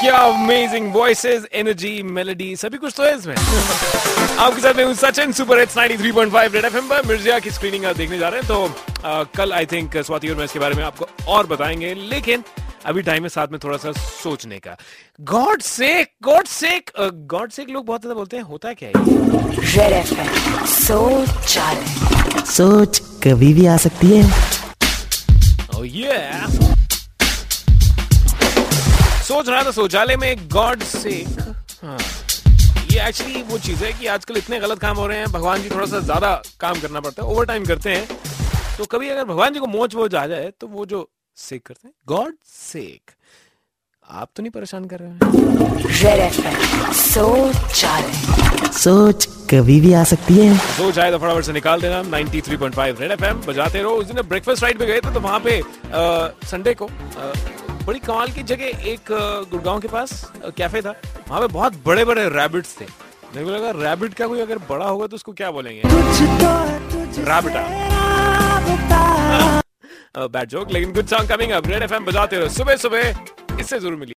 क्या amazing voices, energy, melody, सभी कुछ तो है इसमें। आपके साथ मैं हूं Sachin, super hits 93.5 red FM पर मिर्जा की स्क्रीनिंग आप देखने जा रहे हैं। तो कल आई थिंक स्वाति और मैं इसके बारे में आपको और बताएंगे, लेकिन अभी टाइम है साथ में थोड़ा सा सोचने का। गॉड सेक लोग बहुत ज्यादा बोलते हैं, होता है क्या है? सोच कभी भी आ सकती है। oh yeah! सोच रहा था शौचालय में गॉड सेक। हाँ, ये एक्चुअली वो चीज है कि आजकल इतने गलत काम हो रहे हैं, भगवान जी थोड़ा सा ज्यादा काम करना पड़ता है, ओवर टाइम करते हैं। तो कभी अगर भगवान जी को मोच आ जाए तो वो जो सेक करते हैं, गॉड सेक, आप तो नहीं परेशान कर रहे हैं। सोच कभी भी आ सकती है। सोच आए तो फटाफट से निकाल देना। 93.5 रेड एफएम बजाते रहो। उस दिन ब्रेकफास्ट राइड पे गए थे, तो वहां पे संडे को बड़ी कमाल की जगह, एक गुड़गांव के पास कैफे था, वहां पे बहुत बड़े बड़े रैबिट्स थे। मेरे को लगा रैबिट का कोई अगर बड़ा होगा तो उसको क्या बोलेंगे, रैबिटा। बैड जोक, लेकिन good song coming up. Red FM बजाते रहो, सुबह सुबह इससे जरूर मिली।